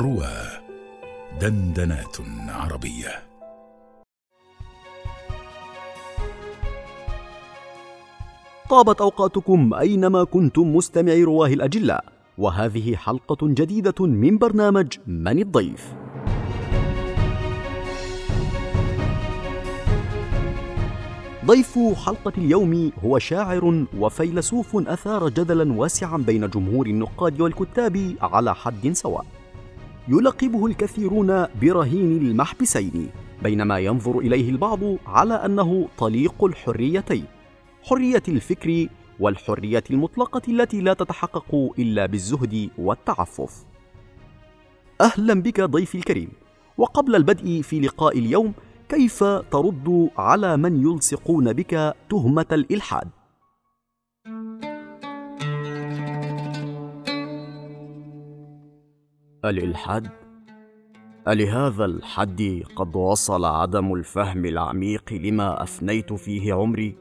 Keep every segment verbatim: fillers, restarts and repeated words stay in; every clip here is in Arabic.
رواة دندنات عربية. طابت أوقاتكم أينما كنتم مستمعي رواه الأجلاء، وهذه حلقة جديدة من برنامج من الضيف. ضيف حلقة اليوم هو شاعر وفيلسوف أثار جدلا واسعا بين جمهور النقاد والكتاب على حد سواء، يلقبه الكثيرون برهين المحبسين، بينما ينظر إليه البعض على أنه طليق الحريتين، حرية الفكر والحرية المطلقة التي لا تتحقق إلا بالزهد والتعفف. أهلا بك ضيفي الكريم، وقبل البدء في لقاء اليوم، كيف ترد على من يلصقون بك تهمة الإلحاد؟ الإلحاد؟ ألهذا الحد قد وصل عدم الفهم العميق لما أفنيت فيه عمري؟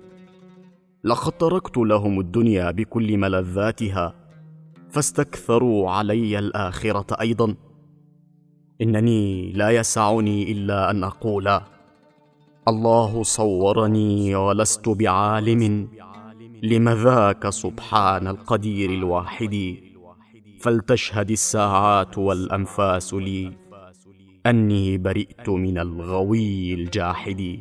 لقد تركت لهم الدنيا بكل ملذاتها فاستكثروا علي الآخرة أيضا. إنني لا يسعني إلا أن أقول الله صورني ولست بعالم، لمذاك سبحان القدير الواحد، فلتشهد الساعات والأنفاس لي أني برئت من الغوي الجاحد.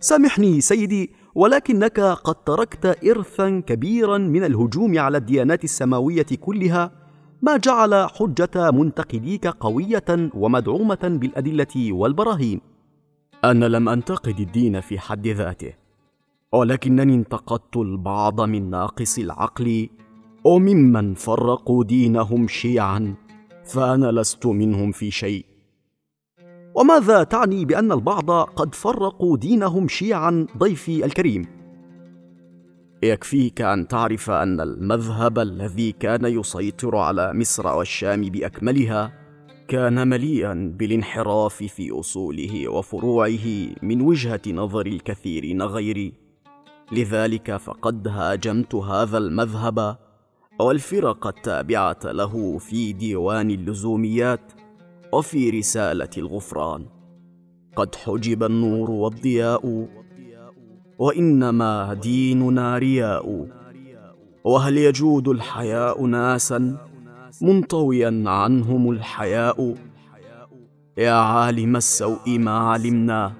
سامحني سيدي، ولكنك قد تركت إرثا كبيرا من الهجوم على الديانات السماوية كلها، ما جعل حجة منتقديك قوية ومدعومة بالأدلة والبراهين. أنا لم أنتقد الدين في حد ذاته، ولكنني انتقدت البعض من ناقص العقل وممن فرقوا دينهم شيعا، فأنا لست منهم في شيء. وماذا تعني بأن البعض قد فرقوا دينهم شيعا ضيفي الكريم؟ يكفيك أن تعرف أن المذهب الذي كان يسيطر على مصر والشام بأكملها كان مليئا بالانحراف في أصوله وفروعه من وجهة نظر الكثيرين غيري، لذلك فقد هاجمت هذا المذهب والفرق التابعة له في ديوان اللزوميات وفي رسالة الغفران. قد حجب النور والضياء، وإنما ديننا رياء، وهل يجود الحياء ناسا منطويا عنهم الحياء؟ يا عالم السوء ما علمنا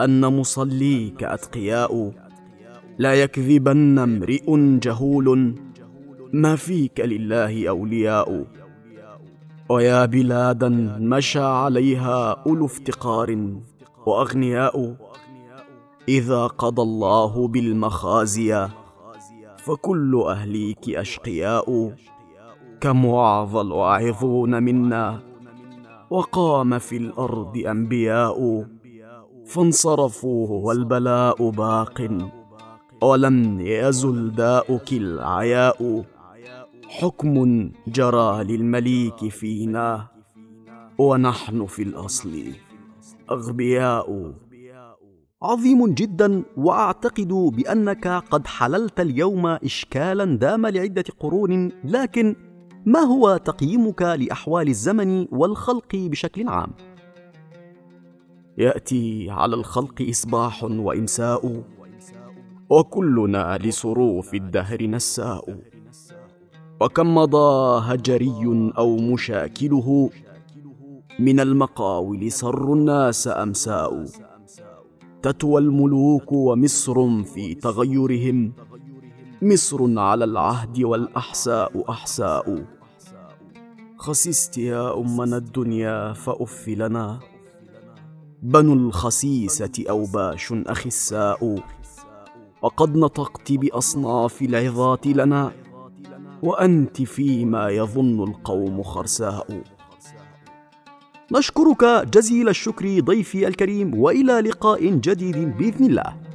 أن مصليك أتقياء، لا يكذبن امرئ جهول ما فيك لله أولياء. ويا بلادا مشى عليها أولو افتقار وأغنياء، إذا قضى الله بالمخازي فكل أهليك أشقياء. كم وعظ الواعظون منا، وقام في الأرض أنبياء، فانصرفوا والبلاء باق، ولم يزل داؤك العياء. حكم جرى للمليك فينا، ونحن في الأصل أغبياء. عظيم جدا، وأعتقد بأنك قد حللت اليوم إشكالا دام لعدة قرون، لكن ما هو تقييمك لأحوال الزمن والخلق بشكل عام؟ يأتي على الخلق إصباح وإمساء، وكلنا لصروف الدهر نساء. وكم مضى هجري أو مشاكله، من المقاول سر الناس أمساء. تتوى الملوك ومصر في تغيرهم، مصر على العهد والأحساء أحساء. خسست يا أمنا الدنيا فأف لنا، بنو الخسيسة أوباش أخساء. وقد نطقت بأصناف العظات لنا، وأنت فيما يظن القوم خرساء. نشكرك جزيل الشكر ضيفي الكريم، وإلى لقاء جديد بإذن الله.